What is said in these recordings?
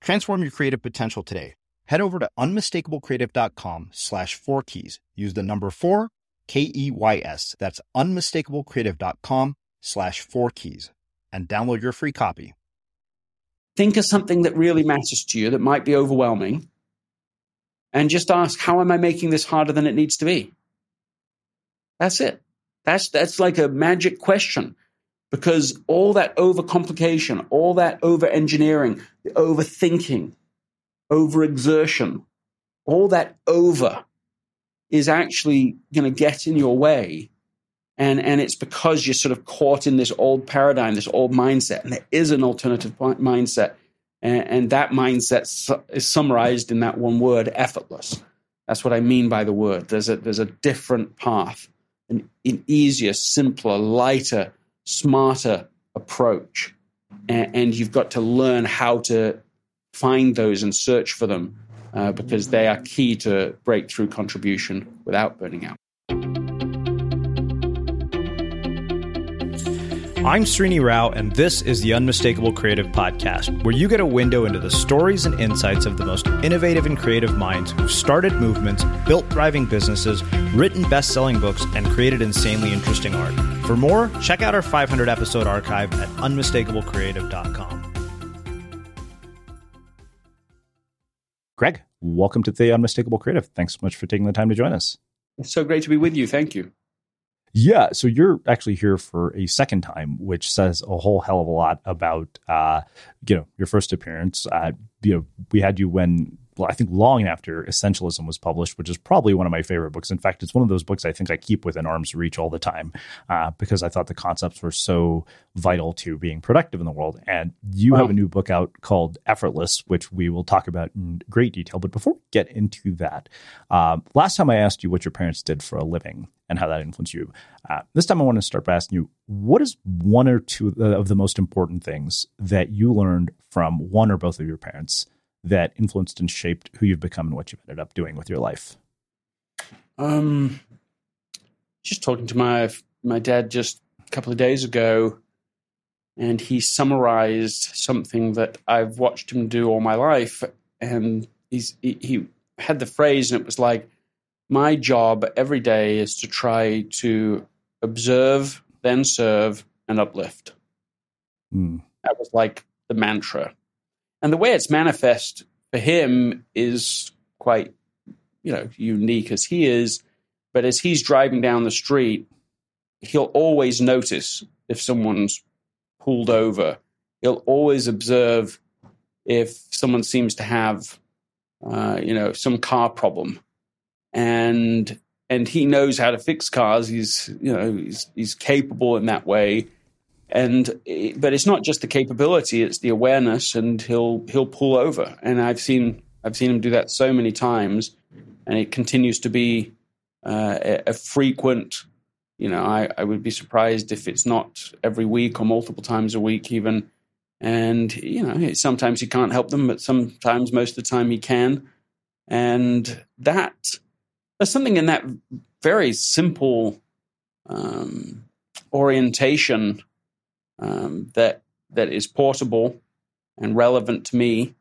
Transform your creative potential today. Head over to unmistakablecreative.com/4keys. Use the number 4, K-E-Y-S. That's unmistakablecreative.com/4keys and download your free copy. Think of something that really matters to you that might be overwhelming and just ask, how am I making this harder than it needs to be? That's it. That's like a magic question. Because all that overcomplication, all that over-engineering, the overthinking, overexertion, all that over is actually going to get in your way. And it's because you're sort of caught in this old paradigm, this old mindset. And there is an alternative mindset. And that mindset is summarized in that one word, effortless. That's what I mean by the word. There's a different path, an easier, simpler, lighter, smarter approach, and you've got to learn how to find those and search for them because they are key to breakthrough contribution without burning out. I'm Srini Rao, and this is the Unmistakable Creative Podcast, where you get a window into the stories and insights of the most innovative and creative minds who've started movements, built thriving businesses, written best-selling books, and created insanely interesting art. For more, check out our 500-episode archive at unmistakablecreative.com. Greg, welcome to the Unmistakable Creative. Thanks so much for taking the time to join us. It's so great to be with you. Thank you. Yeah, so you're actually here for a second time, which says a whole hell of a lot about, your first appearance. We had you when, I think long after Essentialism was published, which is probably one of my favorite books. In fact, it's one of those books I think I keep within arm's reach all the time because I thought the concepts were so vital to being productive in the world. And you have a new book out called Effortless, which we will talk about in great detail. But before we get into that, last time I asked you what your parents did for a living and how that influenced you. This time I want to start by asking you, what is one or two of the most important things that you learned from one or both of your parents that influenced and shaped who you've become and what you've ended up doing with your life? Just talking to my dad just a couple of days ago, and he summarized something that I've watched him do all my life. And he had the phrase, and it was like, my job every day is to try to observe, then serve, and uplift. That was like the mantra. And the way it's manifest for him is quite, unique as he is. But as he's driving down the street, he'll always notice if someone's pulled over. He'll always observe if someone seems to have, some car problem. And he knows how to fix cars. He's capable in that way. But it's not just the capability; it's the awareness, and he'll pull over. And I've seen him do that so many times, and it continues to be a frequent. I would be surprised if it's not every week or multiple times a week even. And sometimes he can't help them, but sometimes most of the time he can. And there's something in that very simple orientation. That is portable and relevant to me,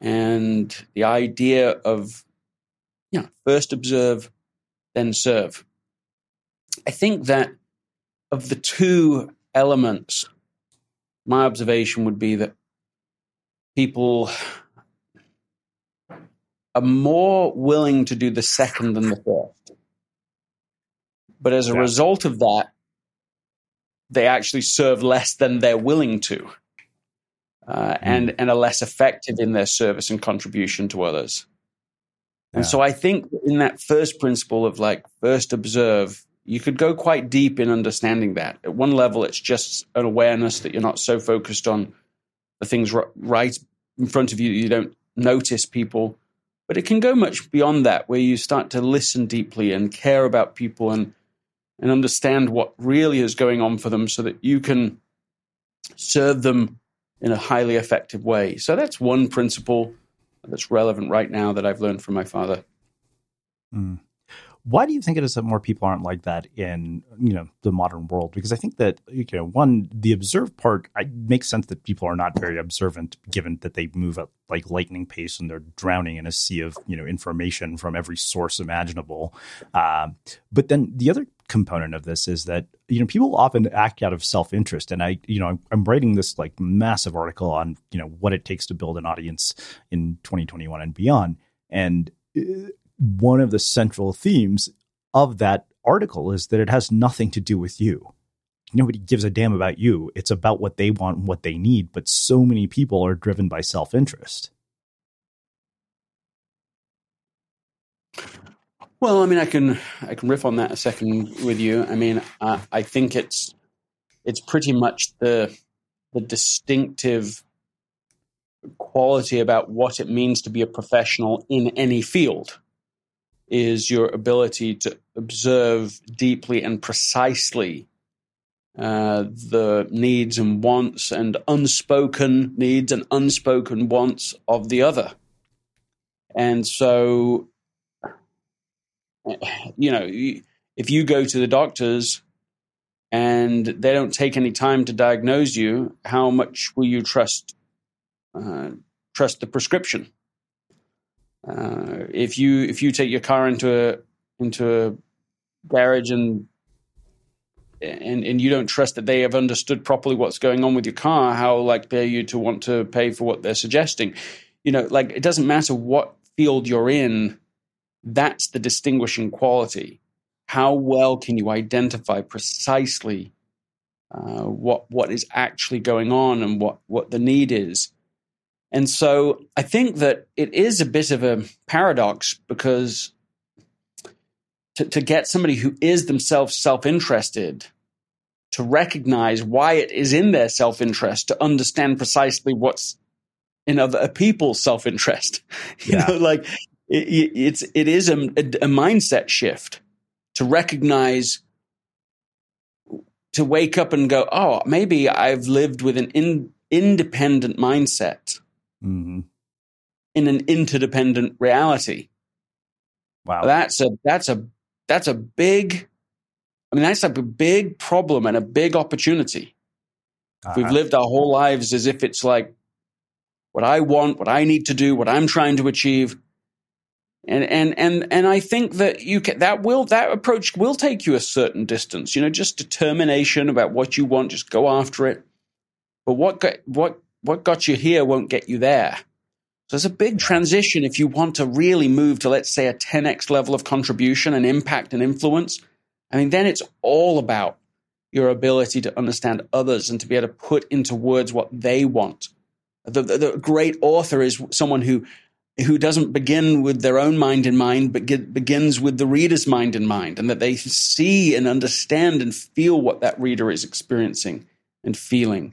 and the idea of first observe, then serve. I think that of the two elements, my observation would be that people are more willing to do the second than the first. But as a result of that, they actually serve less than they're willing to, and are less effective in their service and contribution to others. And so I think in that first principle of like first observe, you could go quite deep in understanding that. At one level, it's just an awareness that you're not so focused on the things right in front of you, you don't notice people. But it can go much beyond that, where you start to listen deeply and care about people and understand what really is going on for them so that you can serve them in a highly effective way. So that's one principle that's relevant right now that I've learned from my father. Mm. Why do you think it is that more people aren't like that in, you know, the modern world? Because I think that, you know, one, the observe part, it makes sense that people are not very observant, given that they move at like lightning pace and they're drowning in a sea of, you know, information from every source imaginable. But then the other component of this is that, you know, people often act out of self-interest. And I, you know, I'm writing this like massive article on, you know, what it takes to build an audience in 2021 and beyond. And one of the central themes of that article is that it has nothing to do with you. Nobody gives a damn about you. It's about what they want and what they need. But so many people are driven by self-interest. Well, I mean, I can riff on that a second with you. I mean, I think it's pretty much the distinctive quality about what it means to be a professional in any field is your ability to observe deeply and precisely the needs and wants and unspoken needs and unspoken wants of the other. And so, you know, if you go to the doctors and they don't take any time to diagnose you, how much will you trust the prescription? If you take your car into a garage and you don't trust that they have understood properly what's going on with your car, how likely are you to want to pay for what they're suggesting? You know, like, it doesn't matter what field you're in. That's the distinguishing quality. How well can you identify precisely what is actually going on and what the need is? And so I think that it is a bit of a paradox, because to get somebody who is themselves self-interested to recognize why it is in their self-interest, to understand precisely what's in other people's self-interest, you know, like it is a mindset shift to recognize, to wake up and go, oh, maybe I've lived with an independent mindset. Mm-hmm. In an interdependent reality. Wow, that's a big. I mean, that's like a big problem and a big opportunity. Uh-huh. If we've lived our whole lives as if it's like what I want, what I need to do, what I'm trying to achieve, and I think that that approach will take you a certain distance. You know, just determination about what you want, just go after it. But what got you here won't get you there. So it's a big transition if you want to really move to, let's say, a 10x level of contribution and impact and influence. I mean, then it's all about your ability to understand others and to be able to put into words what they want. The great author is someone who doesn't begin with their own mind in mind, but begins with the reader's mind in mind, and that they see and understand and feel what that reader is experiencing and feeling,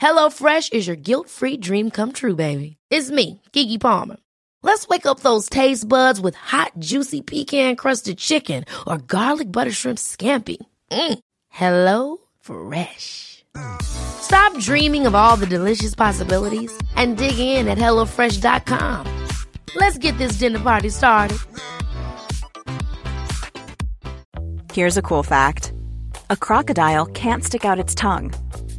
HelloFresh is your guilt-free dream come true, baby. It's me, Keke Palmer. Let's wake up those taste buds with hot, juicy pecan-crusted chicken or garlic butter shrimp scampi. Hello Fresh. Stop dreaming of all the delicious possibilities and dig in at HelloFresh.com. Let's get this dinner party started. Here's a cool fact. A crocodile can't stick out its tongue.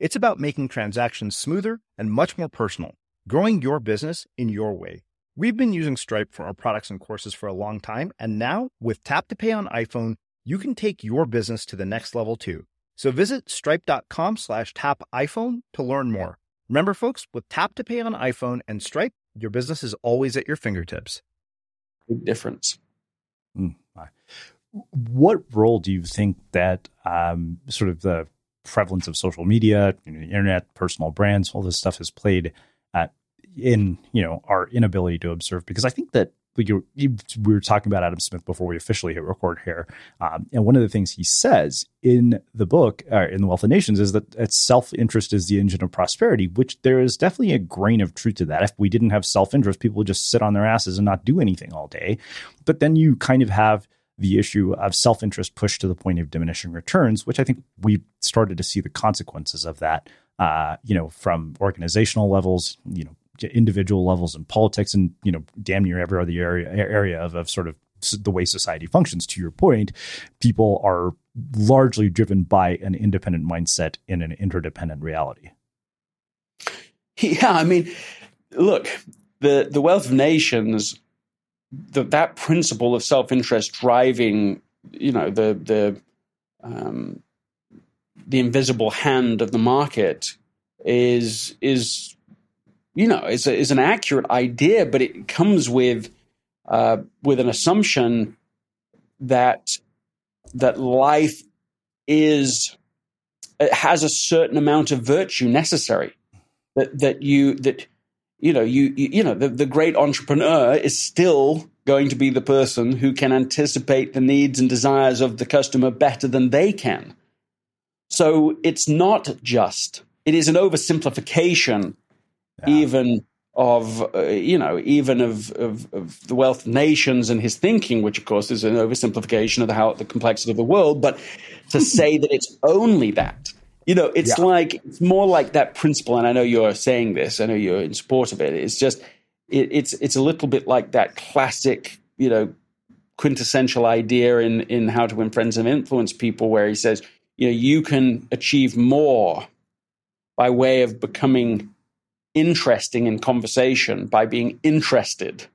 It's about making transactions smoother and much more personal, growing your business in your way. We've been using Stripe for our products and courses for a long time, and now with Tap to Pay on iPhone, you can take your business to the next level too. So visit stripe.com/tapiphone to learn more. Remember, folks, with Tap to Pay on iPhone and Stripe, your business is always at your fingertips. Big difference. What role do you think that sort of the prevalence of social media, the internet, personal brands, all this stuff has played in, our inability to observe? Because I think that we were talking about Adam Smith before we officially hit record here. And one of the things he says in the book, in The Wealth of Nations, is that self-interest is the engine of prosperity, which there is definitely a grain of truth to that. If we didn't have self-interest, people would just sit on their asses and not do anything all day. But then you kind of have the issue of self-interest pushed to the point of diminishing returns, which I think we started to see the consequences of that, from organizational levels, to individual levels in politics and, damn near every other area of sort of the way society functions. To your point, people are largely driven by an independent mindset in an interdependent reality. Yeah, I mean, look, the Wealth of Nations, that principle of self-interest driving, the invisible hand of the market is an accurate idea, but it comes with an assumption that life has a certain amount of virtue necessary the great entrepreneur is still going to be the person who can anticipate the needs and desires of the customer better than they can. So it's not just, it is an oversimplification even of The Wealth of Nations and his thinking, which of course is an oversimplification of the complexity of the world, but to say that it's only that. It's more like that principle, and I know you're saying this. I know you're in support of it. It's just it's a little bit like that classic, quintessential idea in How to Win Friends and Influence People, where he says, you can achieve more by way of becoming interesting in conversation by being interested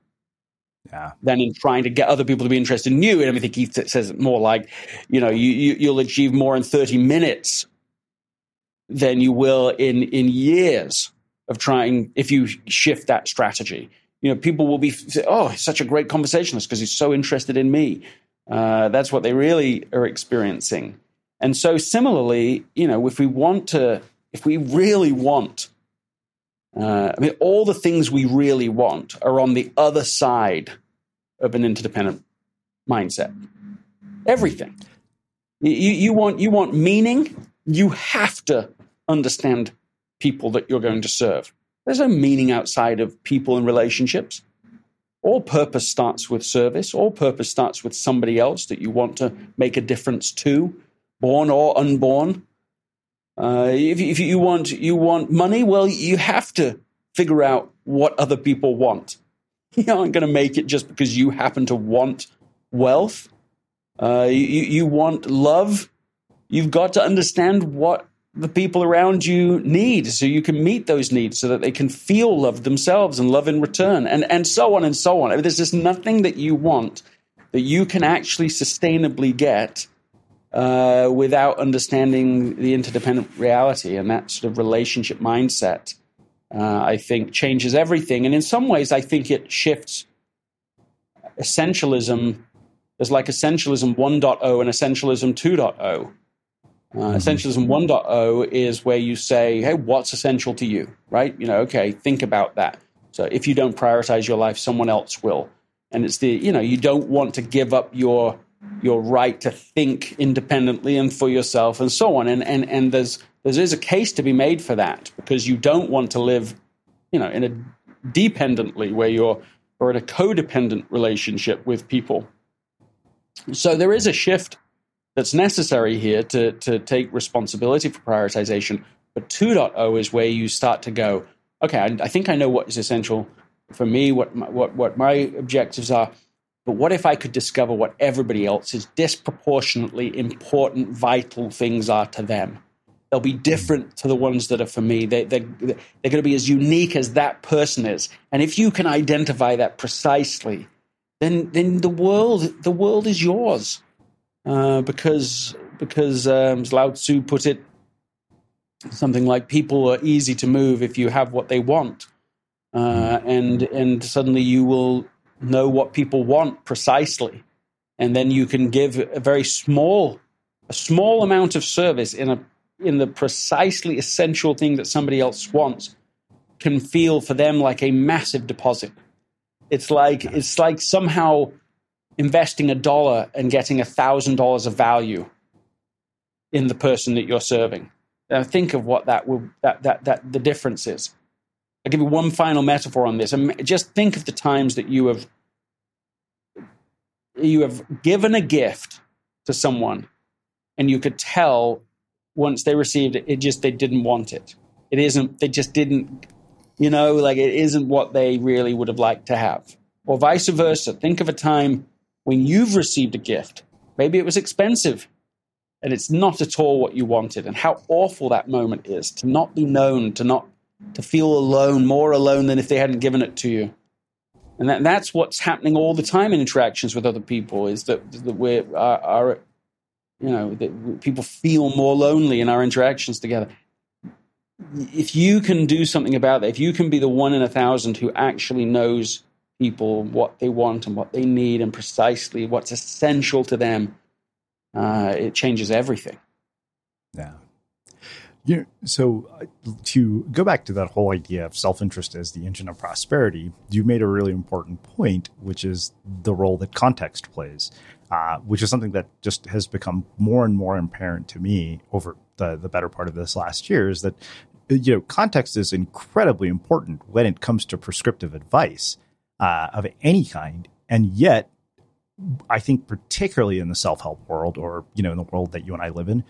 than in trying to get other people to be interested in you. And I think he says it more like, you know, you'll achieve more in 30 minutes than you will in years of trying if you shift that strategy. You know, people will be, oh, he's such a great conversationalist because he's so interested in me. That's what they really are experiencing. And so similarly, you know, if we really want, all the things we really want are on the other side of an interdependent mindset. Everything. You want meaning, you have to understand people that you're going to serve. There's no meaning outside of people and relationships. All purpose starts with service. All purpose starts with somebody else that you want to make a difference to, born or unborn. If you want money, well, you have to figure out what other people want. You aren't going to make it just because you happen to want wealth. You want love. You've got to understand what the people around you need so you can meet those needs so that they can feel love themselves and love in return and so on and so on. I mean, there's just nothing that you want that you can actually sustainably get without understanding the interdependent reality, and that sort of relationship mindset, I think, changes everything. And in some ways, I think it shifts essentialism. There's like essentialism 1.0 and essentialism 2.0. Essentialism 1.0 is where you say, hey, what's essential to you, right? You know, okay, think about that. So if you don't prioritize your life, someone else will. And it's the, you know, you don't want to give up your right to think independently and for yourself and so on. And there is a case to be made for that because you don't want to live, you know, in a dependently where you're or in a codependent relationship with people. So there is a shift that's necessary here to take responsibility for prioritization. But 2.0 is where you start to go, okay, I think I know what is essential for me, what my objectives are, but what if I could discover what everybody else's disproportionately important, vital things are to them? They'll be different to the ones that are for me. They're going to be as unique as that person is. And if you can identify that precisely, then the world is yours. Because as Lao Tzu put it, something like people are easy to move if you have what they want, and suddenly you will know what people want precisely, and then you can give a small amount of service in the precisely essential thing that somebody else wants can feel for them like a massive deposit. It's like somehow investing $1 and getting $1,000 of value in the person that you're serving. Now think of what that the difference is. I'll give you one final metaphor on this. Just think of the times that you have given a gift to someone and you could tell once they received it, they didn't want it. It isn't, they just didn't, you know, like it isn't what they really would have liked to have. Or vice versa. Think of a time when you've received a gift, maybe it was expensive, and it's not at all what you wanted, and how awful that moment is to not be known, to feel alone, more alone than if they hadn't given it to you. And that's what's happening all the time in interactions with other people, is that we're you know, that people feel more lonely in our interactions together. If you can do something about that, if you can be the one in 1,000 who actually knows people, what they want and what they need and precisely what's essential to them, it changes everything. Yeah. So to go back to that whole idea of self-interest as the engine of prosperity, you made a really important point, which is the role that context plays, which is something that just has become more and more apparent to me over the better part of this last year, is that, you know, context is incredibly important when it comes to prescriptive advice of any kind. And yet, I think particularly in the self-help world, or, you know, in the world that you and I live in,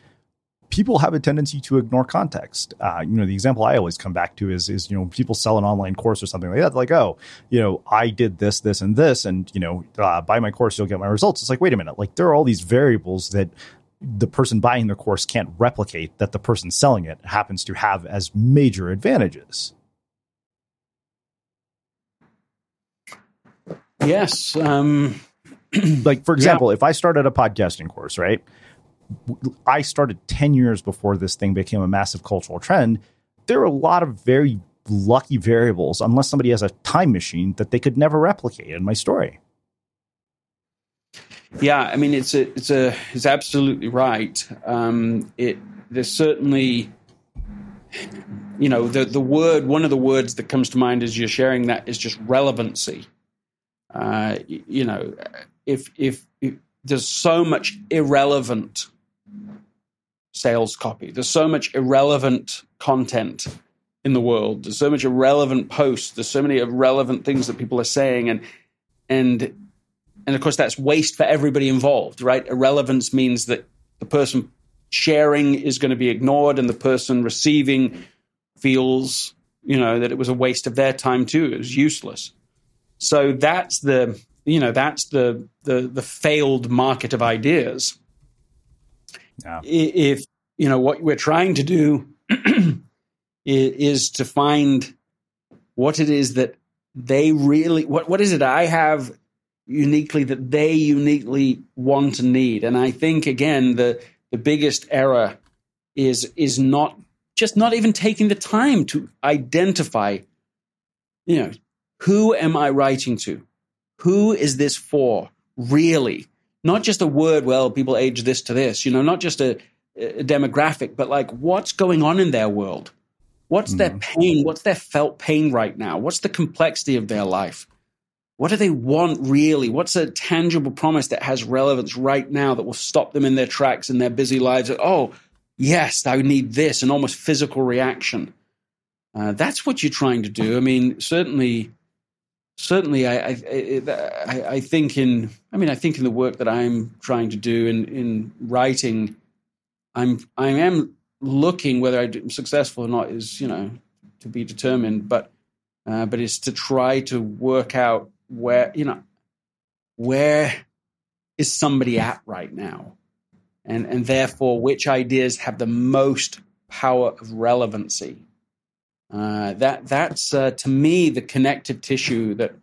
people have a tendency to ignore context. The example I always come back to is, you know, people sell an online course or something like that. Like, oh, you know, I did this, this, and this, and, you know, buy my course, you'll get my results. It's like, wait a minute, like there are all these variables that the person buying the course can't replicate that the person selling it happens to have as major advantages. Yes. Like, for example, if I started a podcasting course, right? I started 10 years before this thing became a massive cultural trend. There are a lot of very lucky variables, unless somebody has a time machine, that they could never replicate in my story. Yeah, I mean, it's absolutely right. There's certainly, you know, the word, one of the words that comes to mind as you're sharing that is just relevancy. You know, if there's so much irrelevant sales copy, there's so much irrelevant content in the world, there's so much irrelevant posts, there's so many irrelevant things that people are saying, and of course that's waste for everybody involved, right? Irrelevance means that the person sharing is going to be ignored, and the person receiving feels, you know, that it was a waste of their time too. It was useless. So that's the, you know, that's the failed market of ideas. Yeah. If, you know, what we're trying to do is to find what it is that they really, what is it I have uniquely that they uniquely want and need. And I think, again, the biggest error is not just not even taking the time to identify, you know, who am I writing to? Who is this for? Really? Not just a word, well, people age this to this, you know, not just a demographic, but like what's going on in their world? What's their pain? What's their felt pain right now? What's the complexity of their life? What do they want really? What's a tangible promise that has relevance right now that will stop them in their tracks in their busy lives? Oh, yes, I need this, an almost physical reaction. That's what you're trying to do. I mean, Certainly, I think in, I mean, I think in the work that I'm trying to do in writing, I am looking, whether I'm successful or not is, you know, to be determined. But it's to try to work out where, you know, where is somebody at right now, and therefore which ideas have the most power of relevancy. That's to me the connective tissue that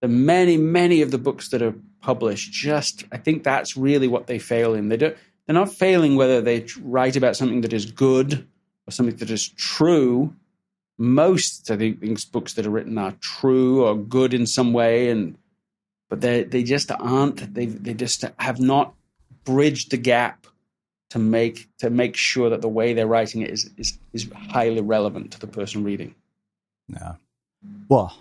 the many of the books that are published just, I think that's really what they fail in. They're not failing whether they write about something that is good or something that is true. Most, I think, these books that are written are true or good in some way, but they just aren't. They just have not bridged the gap to make sure that the way they're writing it is highly relevant to the person reading. Yeah. Well,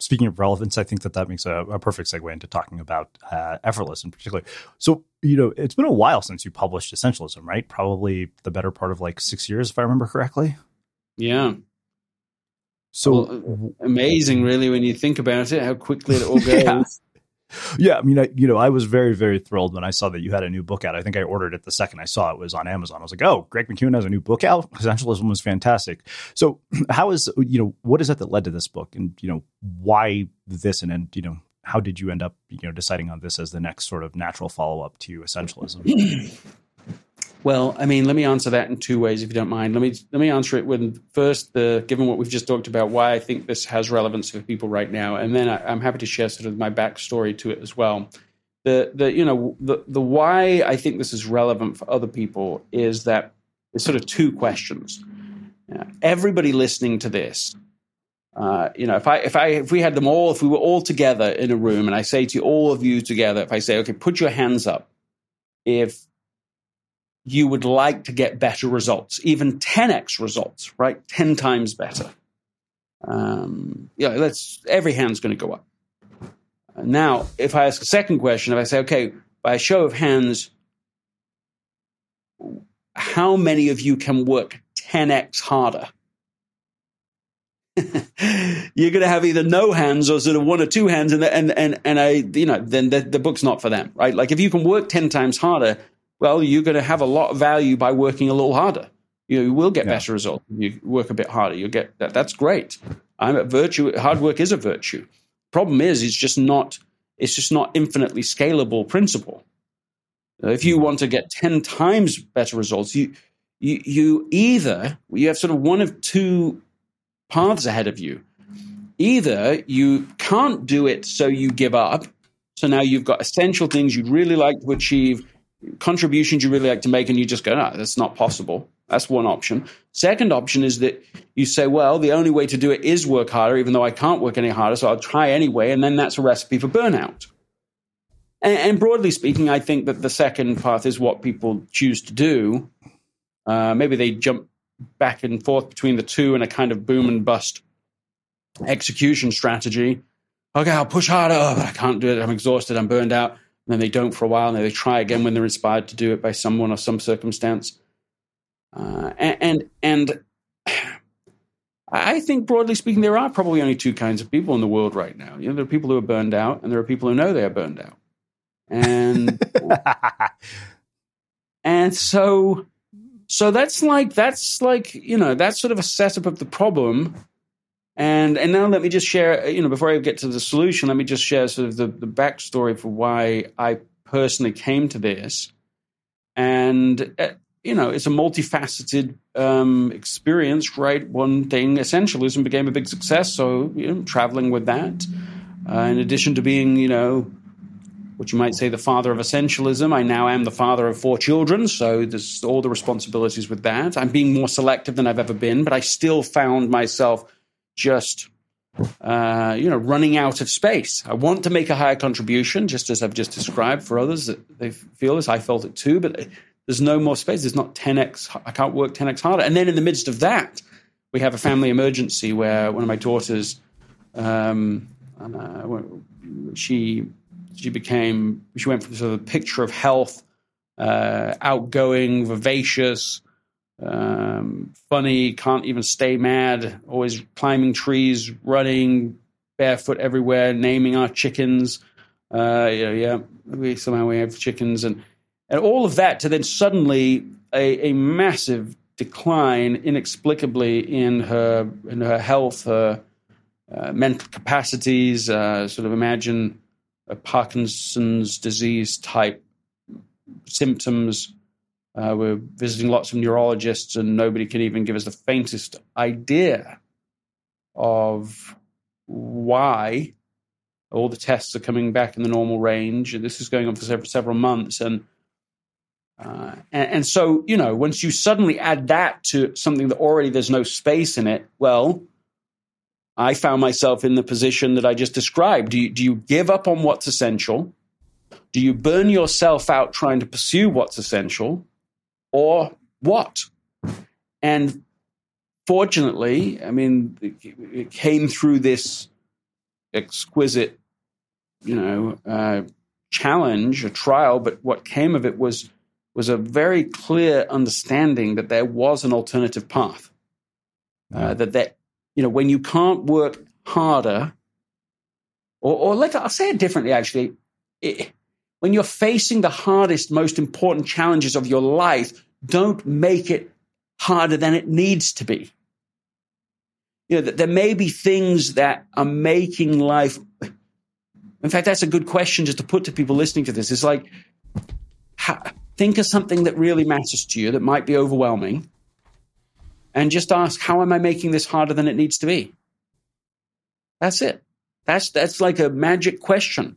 speaking of relevance, I think that makes a perfect segue into talking about Effortless in particular. So, you know, it's been a while since you published Essentialism, right? Probably the better part of like 6 years, if I remember correctly. Yeah. So amazing, really, when you think about it, how quickly it all goes. Yeah. Yeah, I mean, I was very, very thrilled when I saw that you had a new book out. I think I ordered it the second I saw it was on Amazon. I was like, oh, Greg McKeown has a new book out. Essentialism was fantastic. So how is, you know, what is it that led to this book? And, you know, why this? And, you know, how did you end up, you know, deciding on this as the next sort of natural follow-up to Essentialism? Well, I mean, let me answer that in two ways, if you don't mind. Let me answer it with first, given what we've just talked about, why I think this has relevance for people right now, and then I'm happy to share sort of my backstory to it as well. The why I think this is relevant for other people is that it's sort of two questions. Everybody listening to this, you know, if we had them all, if we were all together in a room, and I say to all of you together, if I say, okay, put your hands up, if you would like to get better results, even 10x results, right? 10 times better. Every hand's going to go up. Now, if I ask a second question, if I say, okay, by a show of hands, how many of you can work 10x harder? You're going to have either no hands or sort of one or two hands, and then the book's not for them, right? Like if you can work 10 times harder, well, you're going to have a lot of value by working a little harder. You will get better results. You work a bit harder. You'll get that. That's great. I'm a virtue. Hard work is a virtue. Problem is, it's just not infinitely scalable principle. If you want to get 10 times better results, you have sort of one of two paths ahead of you. Either you can't do it, so you give up. So now you've got essential things you'd really like to achieve, contributions you really like to make, and you just go, no, that's not possible. That's one option. Second option is that you say, well, the only way to do it is work harder, even though I can't work any harder, so I'll try anyway, and then that's a recipe for burnout. And broadly speaking, I think that the second path is what people choose to do. Maybe they jump back and forth between the two in a kind of boom and bust execution strategy. Okay, I'll push harder, but I can't do it. I'm exhausted. I'm burned out. And then they don't for a while, and then they try again when they're inspired to do it by someone or some circumstance. And I think broadly speaking, there are probably only two kinds of people in the world right now. You know, there are people who are burned out, and there are people who know they are burned out. And so that's like, you know, that's sort of a setup of the problem. And now let me just share, you know, before I get to the solution, let me just share sort of the backstory for why I personally came to this. And, you know, it's a multifaceted experience, right? One thing, essentialism became a big success. So, you know, traveling with that, in addition to being, you know, what you might say the father of essentialism, I now am the father of 4 children. So there's all the responsibilities with that. I'm being more selective than I've ever been, but I still found myself just, you know, running out of space. I want to make a higher contribution, just as I've just described for others that they feel this. I felt it too, but there's no more space. There's not 10x. I can't work 10x harder. And then in the midst of that, we have a family emergency where one of my daughters, she went from sort of a picture of health, outgoing, vivacious, funny, can't even stay mad, always climbing trees, running barefoot everywhere, naming our chickens. We have chickens and all of that, to then suddenly a massive decline inexplicably in her health, her mental capacities, sort of imagine a Parkinson's disease type symptoms. We're visiting lots of neurologists, and nobody can even give us the faintest idea of why. All the tests are coming back in the normal range, and this is going on for several months. And so, you know, once you suddenly add that to something that already there's no space in it, well, I found myself in the position that I just described. Do you give up on what's essential? Do you burn yourself out trying to pursue what's essential? Or what? And fortunately, I mean, it came through this exquisite, you know, challenge, a trial, but what came of it was a very clear understanding that there was an alternative path. That, you know, when you can't work harder, I'll say it differently, actually. When you're facing the hardest, most important challenges of your life, don't make it harder than it needs to be. You know, there may be things that are making life. In fact, that's a good question just to put to people listening to this. It's like, think of something that really matters to you that might be overwhelming, and just ask, how am I making this harder than it needs to be? That's it. That's like a magic question.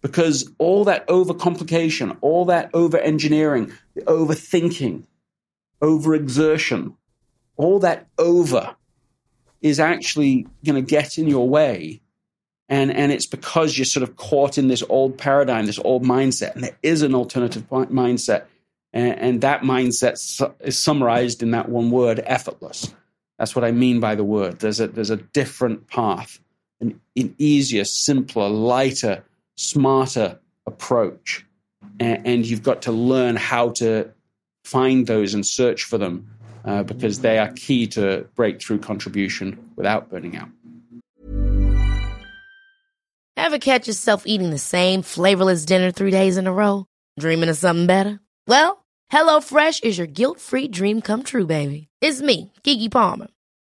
Because all that overcomplication, all that over-engineering, the overthinking, overexertion, all that over is actually going to get in your way. And it's because you're sort of caught in this old paradigm, this old mindset. And there is an alternative mindset. And that mindset is summarized in that one word, effortless. That's what I mean by the word. There's a different path, an easier, simpler, lighter, smarter approach, and you've got to learn how to find those and search for them, because they are key to breakthrough contribution without burning out. Ever catch yourself eating the same flavorless dinner 3 days in a row? Dreaming of something better? Well, HelloFresh is your guilt-free dream come true, baby. It's me, Keke Palmer.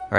All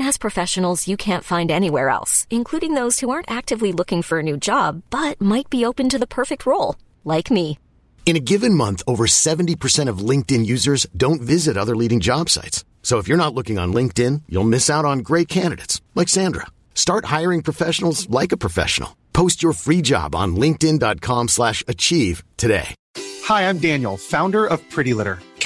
has professionals you can't find anywhere else, including those who aren't actively looking for a new job, but might be open to the perfect role, like me. In a given month, over 70% of LinkedIn users don't visit other leading job sites. So if you're not looking on LinkedIn, you'll miss out on great candidates, like Sandra. Start hiring professionals like a professional. Post your free job on linkedin.com/achieve today. Hi, I'm Daniel, founder of Pretty Litter.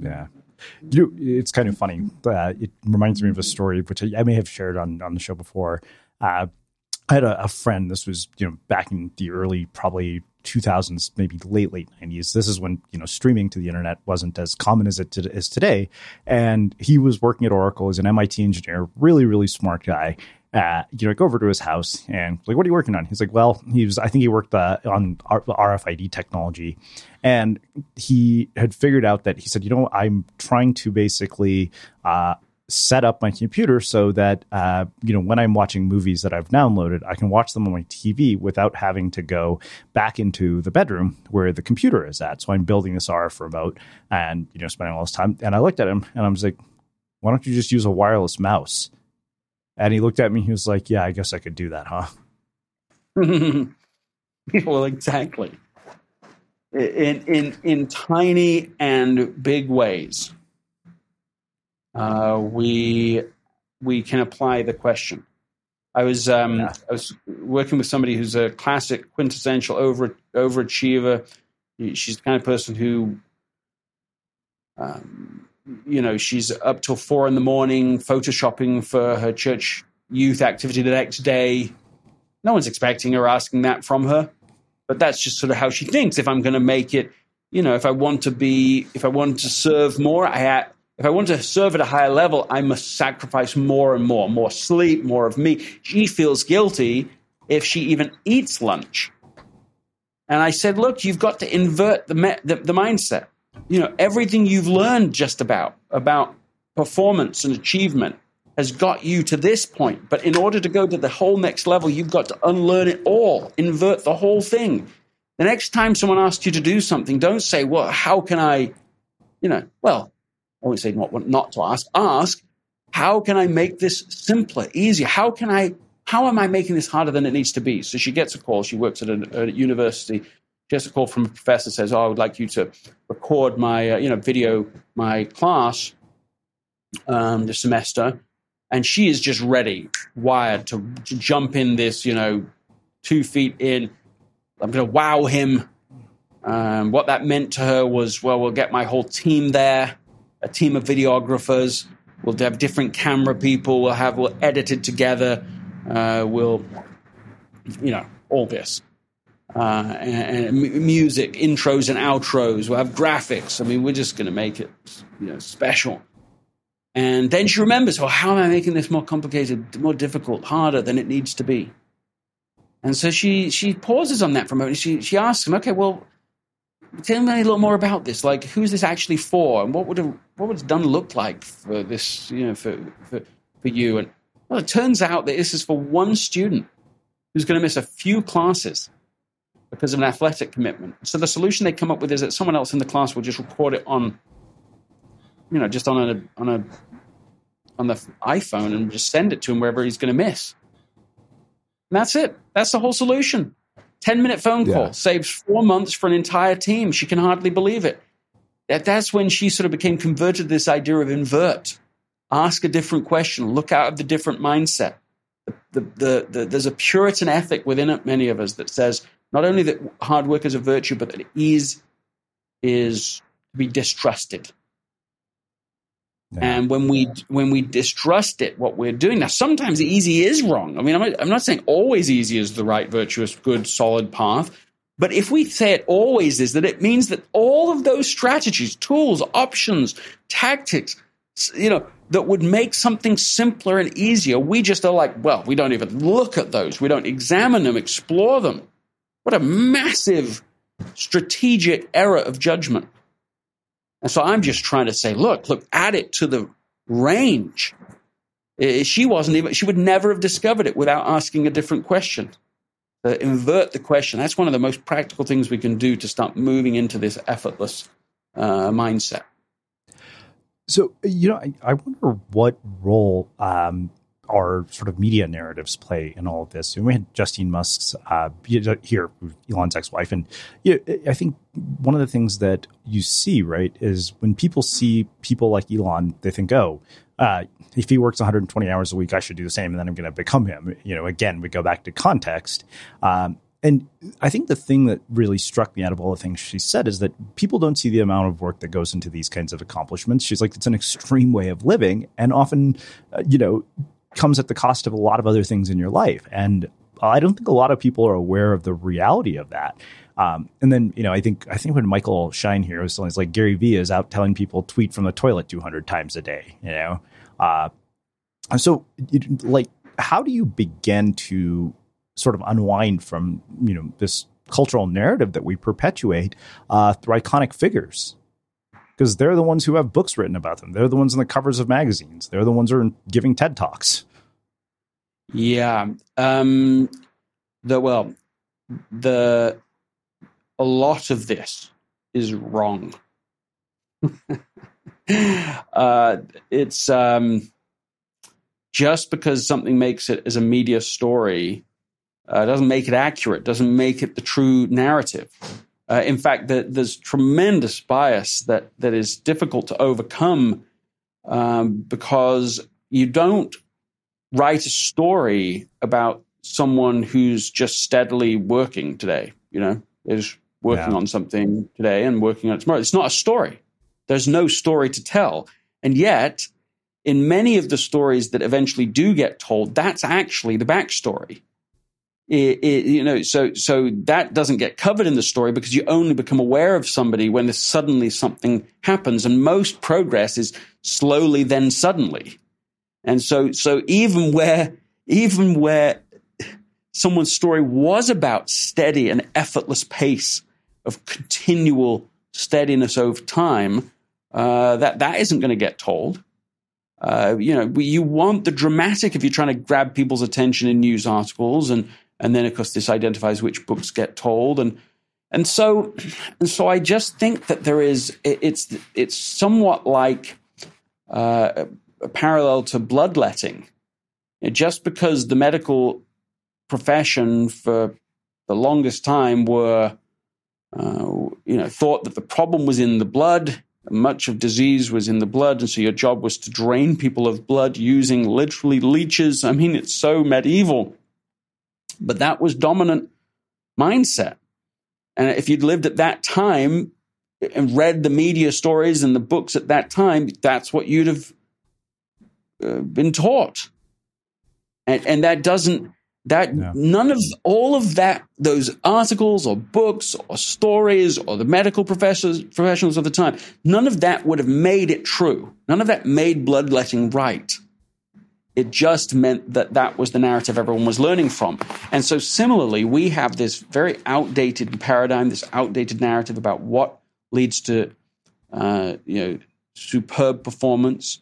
Yeah. It's kind of funny. It reminds me of a story, which I may have shared on the show before. I had a friend, this was, back in the early, probably 2000s, maybe late 90s. This is when, streaming to the internet wasn't as common as it is today. And he was working at Oracle as an MIT engineer, really, really smart guy. I go over to his house and like, what are you working on? He's like, well, he worked on RFID technology, and he had figured out that he said, I'm trying to basically, set up my computer so that, when I'm watching movies that I've downloaded, I can watch them on my TV without having to go back into the bedroom where the computer is at. So I'm building this RF remote and, spending all this time. And I looked at him and I was like, why don't you just use a wireless mouse? And he looked at me. He was like, yeah, I guess I could do that, huh? Well, exactly. In tiny and big ways. We can apply the question. I was working with somebody who's a classic quintessential overachiever. She's the kind of person who, she's up till 4 a.m. photoshopping for her church youth activity the next day. No one's expecting or asking that from her, but that's just sort of how she thinks. If I'm going to make it, if I want to serve more, if I want to serve at a higher level, I must sacrifice more and more sleep, more of me. She feels guilty if she even eats lunch. And I said, look, you've got to invert the mindset. Everything you've learned just about performance and achievement has got you to this point. But in order to go to the whole next level, you've got to unlearn it all, invert the whole thing. The next time someone asks you to do something, don't say, well, how can I, I won't say not to ask. Ask, How can I make this simpler, easier? How am I making this harder than it needs to be? So she gets a call. She works at a university. She gets a call from a professor, says, I would like you to record my, video, my class this semester. And she is just ready, wired to jump in this, 2 feet in. I'm going to wow him. What that meant to her was, we'll get my whole team there, a team of videographers. We'll have different camera people. We'll edit it together. All this. And music, intros and outros. We'll have graphics. I mean, we're just going to make it, special. And then she remembers, how am I making this more complicated, more difficult, harder than it needs to be? And so she pauses on that for a moment. She asks him, okay, tell me a little more about this. Like, who's this actually for? And what would done look like for this, for you? And it turns out that this is for one student who's going to miss a few classes because of an athletic commitment. So the solution they come up with is that someone else in the class will just record it on, just on the iPhone and just send it to him wherever he's going to miss. And that's it. That's the whole solution. 10-minute phone call saves 4 months for an entire team. She can hardly believe it. That's when she sort of became converted to this idea of invert. Ask a different question. Look out of the different mindset. There's a Puritan ethic within it, many of us, that says not only that hard work is a virtue, but that ease is to be distrusted. Yeah. And when we distrust it, what we're doing now, sometimes easy is wrong. I mean, I'm not saying always easy is the right, virtuous, good, solid path. But if we say it always is, that it means that all of those strategies, tools, options, tactics, that would make something simpler and easier, we just are like, we don't even look at those. We don't examine them, explore them. What a massive strategic error of judgment. And so I'm just trying to say, look, add it to the range. She would never have discovered it without asking a different question. Invert the question. That's one of the most practical things we can do to start moving into this effortless mindset. So, I wonder what role our sort of media narratives play in all of this. And we had Justine Musk's here, Elon's ex-wife. And I think one of the things that you see, right, is when people see people like Elon, they think, if he works 120 hours a week, I should do the same. And then I'm going to become him. Again, we go back to context. And I think the thing that really struck me out of all the things she said is that people don't see the amount of work that goes into these kinds of accomplishments. She's like, it's an extreme way of living and often, comes at the cost of a lot of other things in your life. And I don't think a lot of people are aware of the reality of that. And then, I think when Michael Schein here was telling us, like, Gary Vee is out telling people tweet from the toilet 200 times a day, So how do you begin to sort of unwind from, this cultural narrative that we perpetuate through iconic figures? Because they're the ones who have books written about them. They're the ones on the covers of magazines. They're the ones who are giving TED Talks. Yeah. A lot of this is wrong. It's just because something makes it as a media story doesn't make it accurate, doesn't make it the true narrative. In fact, there's tremendous bias that is difficult to overcome because you don't write a story about someone who's just steadily working today, is working on something today and working on it tomorrow. It's not a story. There's no story to tell. And yet, in many of the stories that eventually do get told, that's actually the backstory. So that doesn't get covered in the story because you only become aware of somebody when suddenly something happens, and most progress is slowly then suddenly. And so even where someone's story was about steady and effortless pace of continual steadiness over time, that isn't going to get told. You want the dramatic if you're trying to grab people's attention in news articles, and then, of course, this identifies which books get told. And so I just think that it's somewhat like a parallel to bloodletting. Just because the medical profession for the longest time were, thought that the problem was in the blood, much of disease was in the blood, and so your job was to drain people of blood using literally leeches. I mean, it's so medieval. But that was dominant mindset. And if you'd lived at that time and read the media stories and the books at that time, that's what you'd have been taught. And that doesn't, that yeah. None of all of that, those articles or books or stories or the medical professionals of the time, none of that would have made it true. None of that made bloodletting right. It just meant that that was the narrative everyone was learning from. And so similarly, we have this very outdated paradigm, this outdated narrative about what leads to, superb performance,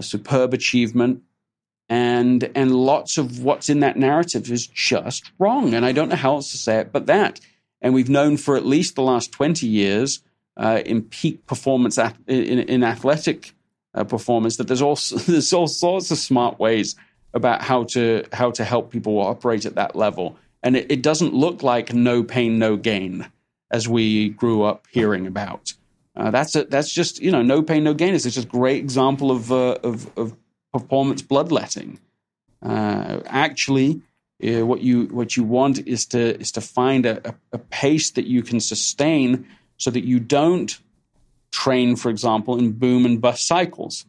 superb achievement. And lots of what's in that narrative is just wrong. And I don't know how else to say it but that. And we've known for at least the last 20 years in peak performance, in athletic performance, that there's all sorts of smart ways about how to help people operate at that level. And it doesn't look like no pain, no gain, as we grew up hearing about. That's just no pain, no gain. It's just a great example of performance bloodletting. What you want is to find a pace that you can sustain, so that you don't train, for example, in boom and bust cycles.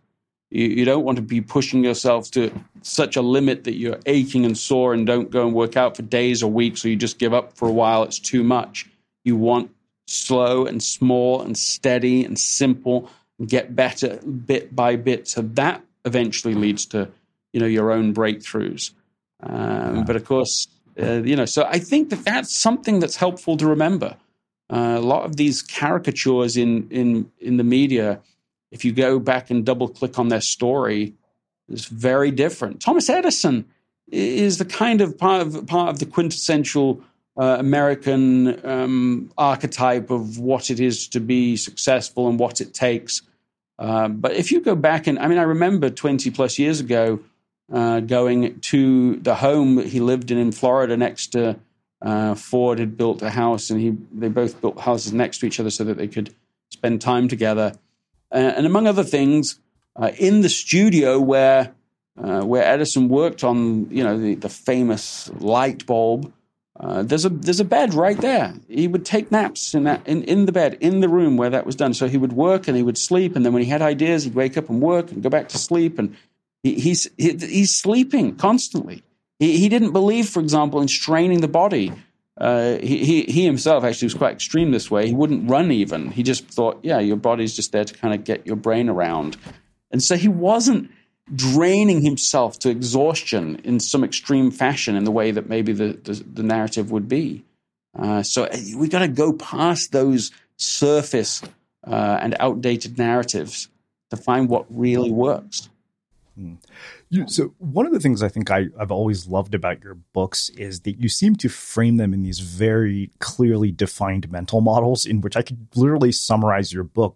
You don't want to be pushing yourself to such a limit that you're aching and sore and don't go and work out for days or weeks, or you just give up for a while. It's too much. You want slow and small and steady and simple, and get better bit by bit. So that eventually leads to, your own breakthroughs. But of course, so I think that's something that's helpful to remember. A lot of these caricatures in the media, if you go back and double click on their story, is very different. Thomas Edison is the kind of part of the quintessential American archetype of what it is to be successful and what it takes. But if you go back I remember 20 plus years ago going to the home that he lived in Florida next to Ford had built a house, and they both built houses next to each other so that they could spend time together. And among other things, in the studio where Edison worked on the famous light bulb, there's a bed right there. He would take naps in the bed, in the room where that was done. So he would work and he would sleep, and then when he had ideas, he'd wake up and work and go back to sleep. And he's sleeping constantly. He didn't believe, for example, in straining the body. He himself actually was quite extreme this way. He wouldn't run even. He just thought, your body's just there to kind of get your brain around. And so he wasn't draining himself to exhaustion in some extreme fashion in the way that maybe the narrative would be. So we've got to go past those surface and outdated narratives to find what really works. Mm. So one of the things I think I've always loved about your books is that you seem to frame them in these very clearly defined mental models, in which I could literally summarize your book,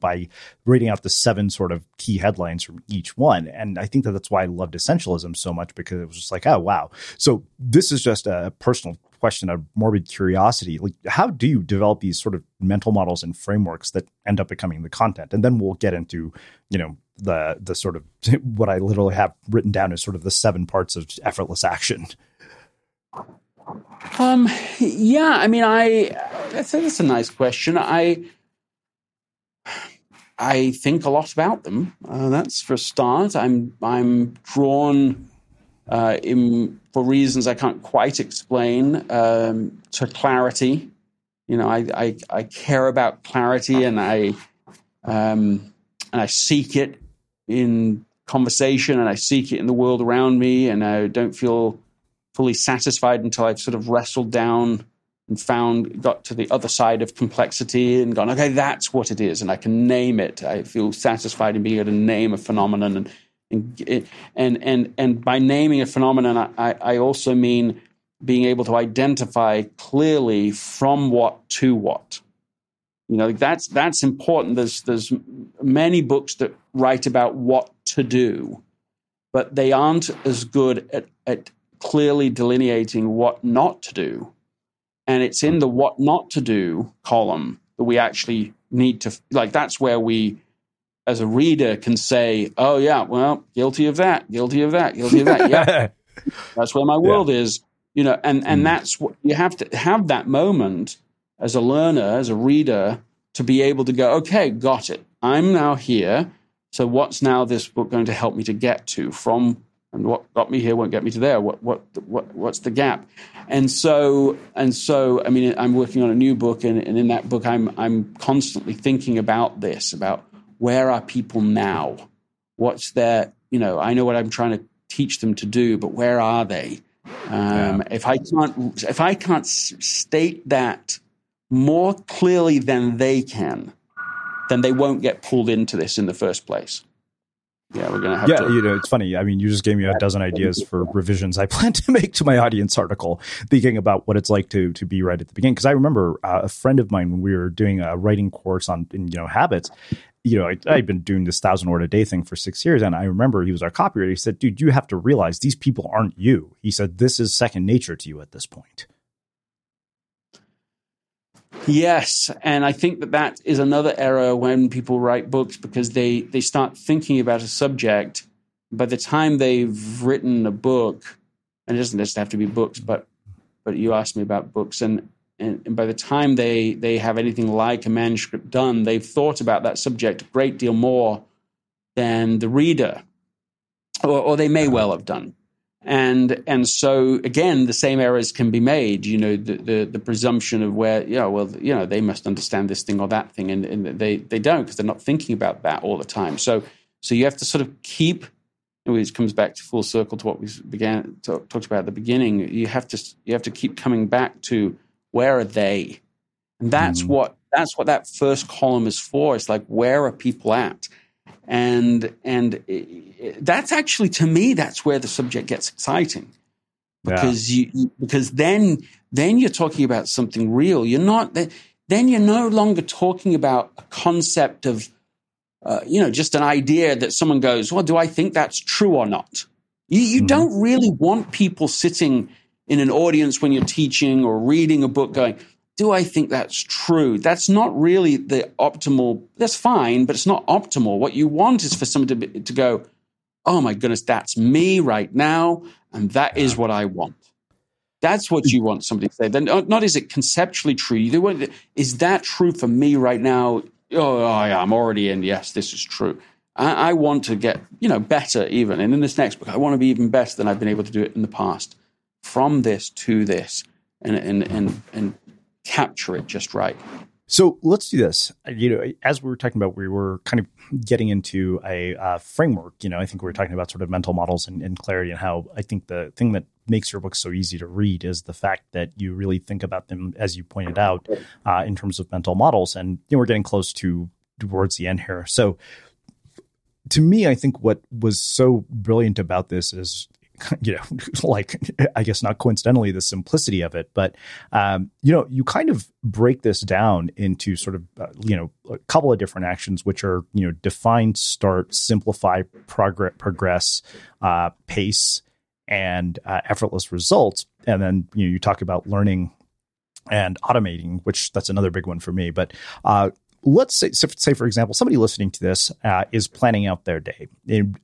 by reading out the 7 sort of key headlines from each one. And I think that's why I loved Essentialism so much, because it was just like, oh, wow. So this is just a personal question, a morbid curiosity. Like, how do you develop these sort of mental models and frameworks that end up becoming the content? And then we'll get into, the sort of what I literally have written down as sort of the 7 parts of effortless action. That's a nice question. I think a lot about them. That's for a start. I'm drawn for reasons I can't quite explain to clarity. I care about clarity, and I seek it in conversation, and I seek it in the world around me, and I don't feel fully satisfied until I've sort of wrestled down and got to the other side of complexity and gone, okay, that's what it is, and I can name it. I feel satisfied in being able to name a phenomenon, and by naming a phenomenon, I also mean being able to identify clearly from what to what. That's important. There's many books that write about what to do, but they aren't as good at clearly delineating what not to do. And it's in the what not to do column that we actually need to, like, that's where we, as a reader, can say, oh, yeah, well, guilty of that. Yeah, that's where my world is, you know, and that's what you have to have that moment as a learner, as a reader, to be able to go, okay, got it. I'm now here. So what's now this book going to help me to get to from, and what got me here won't get me to there. What's the gap? And so, I mean, I'm working on a new book, and in that book, I'm constantly thinking about this, about where are people now? What's their, you know, I know what I'm trying to teach them to do, but where are they? If I can't state that more clearly than they can, then they won't get pulled into this in the first place. Yeah, we're going to have to. Yeah, you know, it's funny. I mean, you just gave me a dozen ideas for revisions I plan to make to my audience article, thinking about what it's like to be right at the beginning. Because I remember a friend of mine, when we were doing a writing course on habits, you know, I'd been doing this 1,000-word-a-day thing for 6 years. And I remember he was our copywriter. He said, dude, you have to realize these people aren't you. He said, this is second nature to you at this point. Yes, and I think that is another error when people write books, because they start thinking about a subject. By the time they've written a book, and it doesn't just have to be books, but you asked me about books, and by the time they have anything like a manuscript done, they've thought about that subject a great deal more than the reader, or they may well have done. And so again, the same errors can be made. You know, the presumption of where, you know, well, you know, they must understand this thing or that thing, and they don't, because they're not thinking about that all the time. So you have to sort of keep, which comes back to full circle to what we talked about at the beginning. You have to keep coming back to where are they, and that's what that first column is for. It's like, where are people at? And that's actually, to me, that's where the subject gets exciting, because then you're talking about something real. You're not, then you're no longer talking about a concept of, you know, just an idea that someone goes, well, do I think that's true or not? You don't really want people sitting in an audience when you're teaching or reading a book going, do I think that's true? That's not really the optimal. That's fine, but it's not optimal. What you want is for someone to go, oh my goodness, that's me right now, and that is what I want. That's what you want somebody to say. Then, not is it conceptually true? Is that true for me right now? Oh yeah, I'm already in. Yes, this is true. I want to get, you know, better even. And in this next book, I want to be even better than I've been able to do it in the past. From this to this, and capture it just right. So let's do this. You know, as we were talking about, we were kind of getting into a framework. You know, I think we were talking about sort of mental models and clarity, and how I think the thing that makes your book so easy to read is the fact that you really think about them, as you pointed out, in terms of mental models. And, you know, we're getting close towards the end here. So to me, I think what was so brilliant about this is, you know, like, I guess not coincidentally, the simplicity of it, but, you know, you kind of break this down into sort of, you know, a couple of different actions, which are, you know, define, start, simplify, progress, pace, and effortless results. And then, you know, you talk about learning and automating, which that's another big one for me. But, let's say, for example, somebody listening to this is planning out their day. And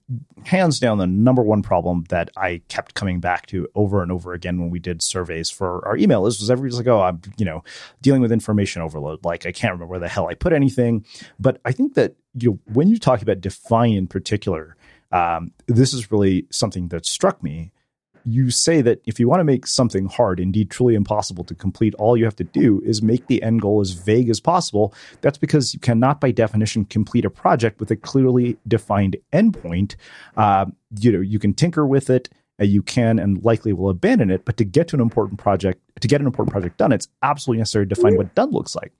hands down, the number one problem that I kept coming back to over and over again when we did surveys for our email list was everybody's like, oh, I'm, you know, dealing with information overload. Like, I can't remember where the hell I put anything. But I think that, you know, when you talk about define in particular, this is really something that struck me. You say that if you want to make something hard, indeed truly impossible to complete, all you have to do is make the end goal as vague as possible. That's because you cannot, by definition, complete a project with a clearly defined endpoint. You know, you can tinker with it, you can and likely will abandon it. But to get to an important project, to get an important project done, it's absolutely necessary to define what done looks like.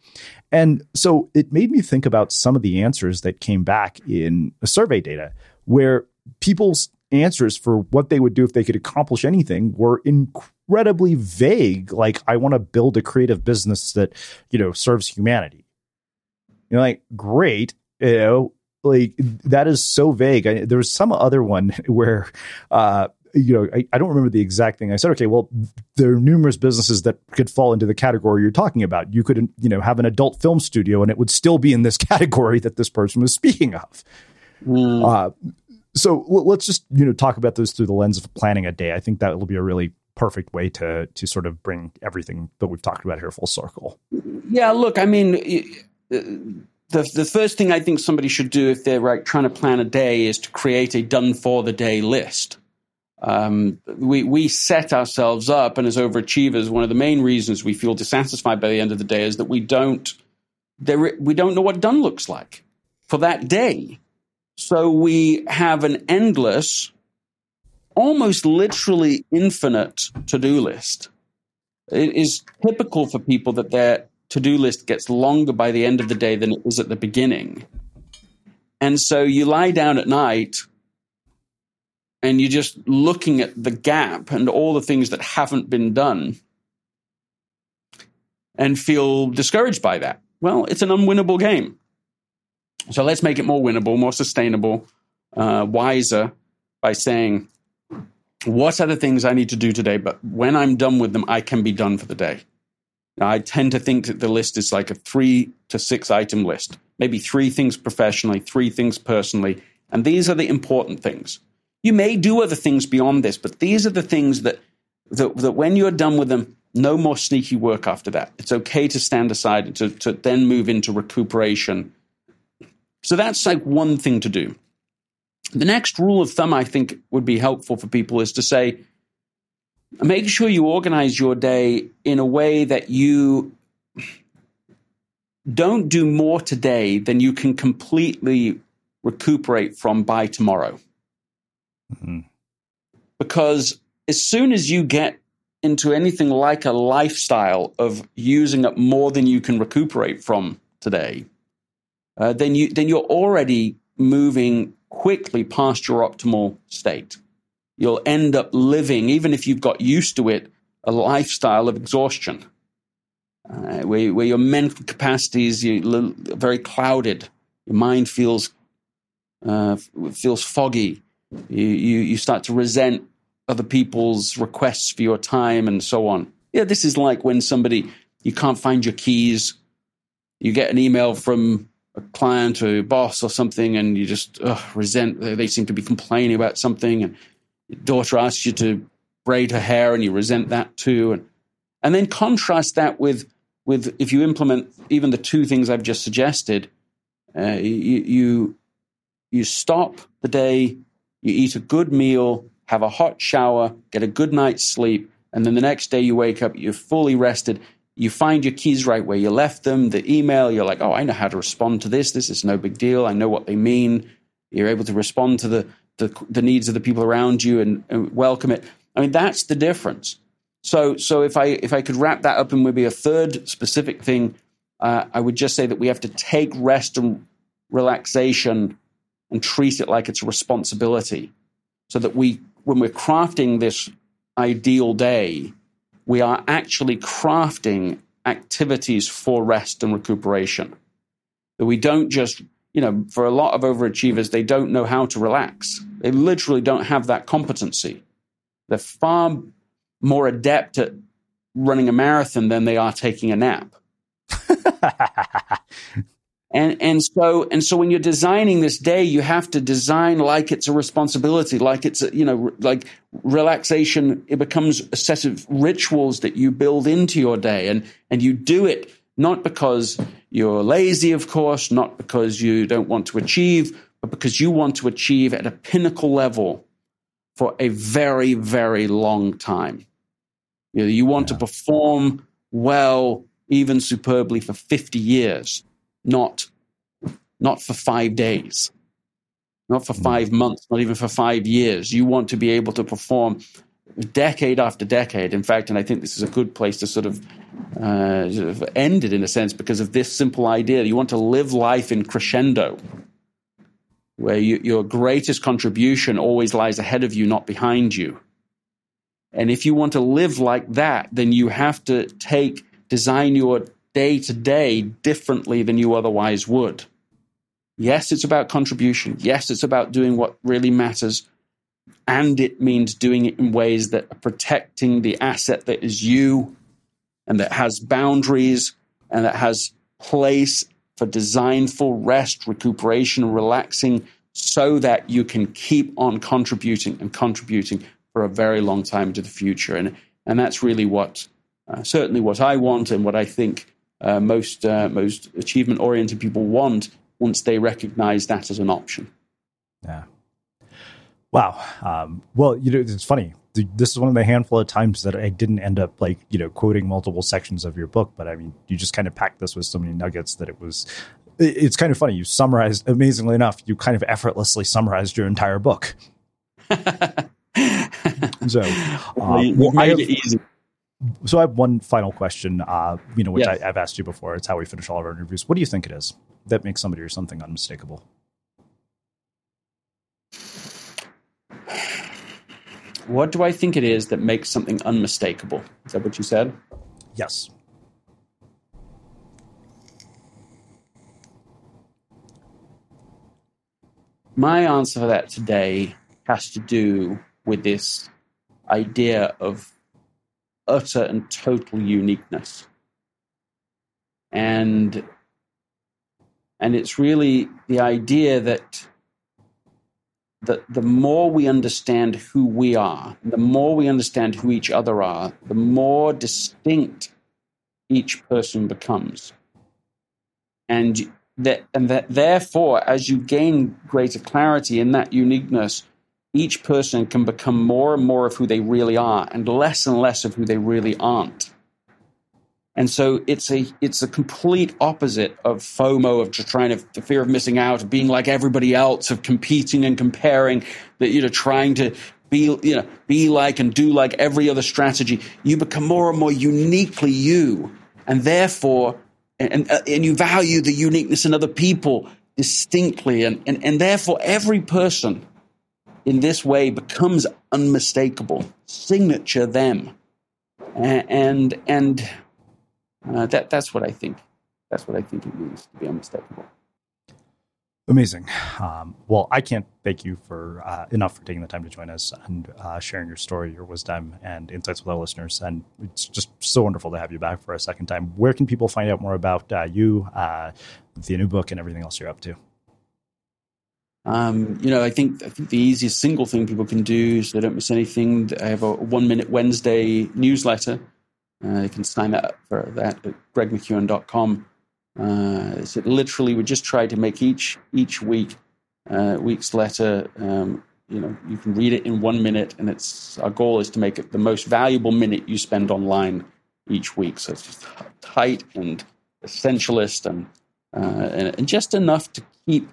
And so it made me think about some of the answers that came back in survey data, where people's answers for what they would do if they could accomplish anything were incredibly vague. Like, I want to build a creative business that, you know, serves humanity. You're like, great, you know, like that is so vague. There was some other one where, I don't remember the exact thing. I said, okay, well, there are numerous businesses that could fall into the category you're talking about. You could, have an adult film studio and it would still be in this category that this person was speaking of. So let's just, talk about those through the lens of planning a day. I think that will be a really perfect way to sort of bring everything that we've talked about here full circle. Yeah, look, I mean, the first thing I think somebody should do if they're trying to plan a day is to create a done-for-the-day list. We set ourselves up, and as overachievers, one of the main reasons we feel dissatisfied by the end of the day is that we don't know what done looks like for that day. So we have an endless, almost literally infinite to-do list. It is typical for people that their to-do list gets longer by the end of the day than it was at the beginning. And so you lie down at night and you're just looking at the gap and all the things that haven't been done and feel discouraged by that. Well, it's an unwinnable game. So let's make it more winnable, more sustainable, wiser by saying, what are the things I need to do today? But when I'm done with them, I can be done for the day. Now, I tend to think that the list is like a 3 to 6 item list, maybe 3 things professionally, 3 things personally. And these are the important things. You may do other things beyond this, but these are the things that when you're done with them, no more sneaky work after that. It's okay to stand aside and to then move into recuperation. So that's like one thing to do. The next rule of thumb I think would be helpful for people is to say, make sure you organize your day in a way that you don't do more today than you can completely recuperate from by tomorrow. Mm-hmm. Because as soon as you get into anything like a lifestyle of using up more than you can recuperate from today, then you're already moving quickly past your optimal state. You'll end up living, even if you've got used to it, a lifestyle of exhaustion, where your mental capacities are very clouded. Your mind feels foggy. You start to resent other people's requests for your time and so on. Yeah, this is like when you can't find your keys. You get an email from a client or a boss or something, and you just resent. They seem to be complaining about something, and your daughter asks you to braid her hair, and you resent that too. And then contrast that with if you implement even the 2 things I've just suggested, you stop the day, you eat a good meal, have a hot shower, get a good night's sleep, and then the next day you wake up, you're fully rested. You find your keys right where you left them, the email, you're like, oh, I know how to respond to this. This is no big deal. I know what they mean. You're able to respond to the needs of the people around you and welcome it. I mean, that's the difference. So if I could wrap that up in maybe a third specific thing, I would just say that we have to take rest and relaxation and treat it like it's a responsibility, so that when we're crafting this ideal day, we are actually crafting activities for rest and recuperation. That we don't just, for a lot of overachievers, they don't know how to relax. They literally don't have that competency. They're far more adept at running a marathon than they are taking a nap. And so when you're designing this day, you have to design like it's a responsibility, like it's like relaxation. It becomes a set of rituals that you build into your day, and you do it not because you're lazy, of course, not because you don't want to achieve, but because you want to achieve at a pinnacle level for a very, very long time. You want to perform well, even superbly, for 50 years. Not for 5 days, not for 5 months, not even for 5 years. You want to be able to perform decade after decade. In fact, and I think this is a good place to sort of end it in a sense because of this simple idea. You want to live life in crescendo, where your greatest contribution always lies ahead of you, not behind you. And if you want to live like that, then you have to design your day to day differently than you otherwise would. Yes, it's about contribution. Yes, it's about doing what really matters. And it means doing it in ways that are protecting the asset that is you and that has boundaries and that has place for designful rest, recuperation, relaxing, so that you can keep on contributing and contributing for a very long time into the future. And that's really what, certainly what I want and what I think most achievement-oriented people want once they recognize that as an option. Yeah. Wow. Well, you know, it's funny. This is one of the handful of times that I didn't end up like, you know, quoting multiple sections of your book, but I mean, you just kind of packed this with so many nuggets that it's kind of funny. You summarized, amazingly enough, you kind of effortlessly summarized your entire book. So, I have one final question, which yes. I've asked you before. It's how we finish all of our interviews. What do you think it is that makes somebody or something unmistakable? What do I think it is that makes something unmistakable? Is that what you said? Yes. My answer for that today has to do with this idea of utter and total uniqueness. And it's really the idea that the more we understand who we are, the more we understand who each other are, the more distinct each person becomes. And that therefore, as you gain greater clarity in that uniqueness, each person can become more and more of who they really are and less of who they really aren't. And so it's a complete opposite of FOMO, of just trying to, the fear of missing out, of being like everybody else, of competing and comparing, that, you know, trying to be like and do like every other strategy. You become more and more uniquely you, and therefore, and you value the uniqueness in other people distinctly, and therefore every person in this way becomes unmistakable, signature them, that's what I think. That's what I think it means to be unmistakable. Amazing. Well, I can't thank you enough for taking the time to join us and sharing your story, your wisdom, and insights with our listeners. And it's just so wonderful to have you back for a second time. Where can people find out more about you, the new book, and everything else you're up to? I think the easiest single thing people can do, so they don't miss anything, I have a 1-minute Wednesday newsletter. You can sign up for that at gregmckeown.com. So literally, we just try to make each week's letter. You can read it in 1 minute, and our goal is to make it the most valuable minute you spend online each week. So it's just tight and essentialist, and just enough to keep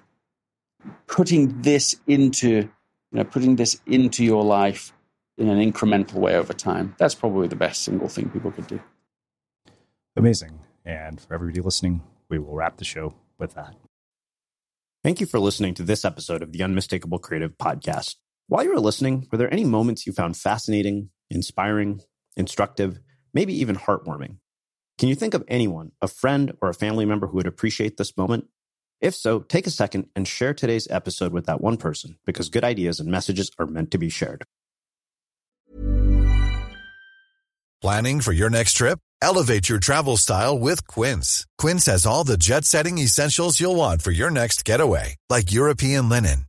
putting this into your life in an incremental way over time. That's probably the best single thing people could do. Amazing. And for everybody listening, we will wrap the show with that. Thank you for listening to this episode of the Unmistakable Creative Podcast. While you were listening, were there any moments you found fascinating, inspiring, instructive, maybe even heartwarming? Can you think of anyone, a friend or a family member who would appreciate this moment? If so, take a second and share today's episode with that one person, because good ideas and messages are meant to be shared. Planning for your next trip? Elevate your travel style with Quince. Quince has all the jet-setting essentials you'll want for your next getaway, like European linen,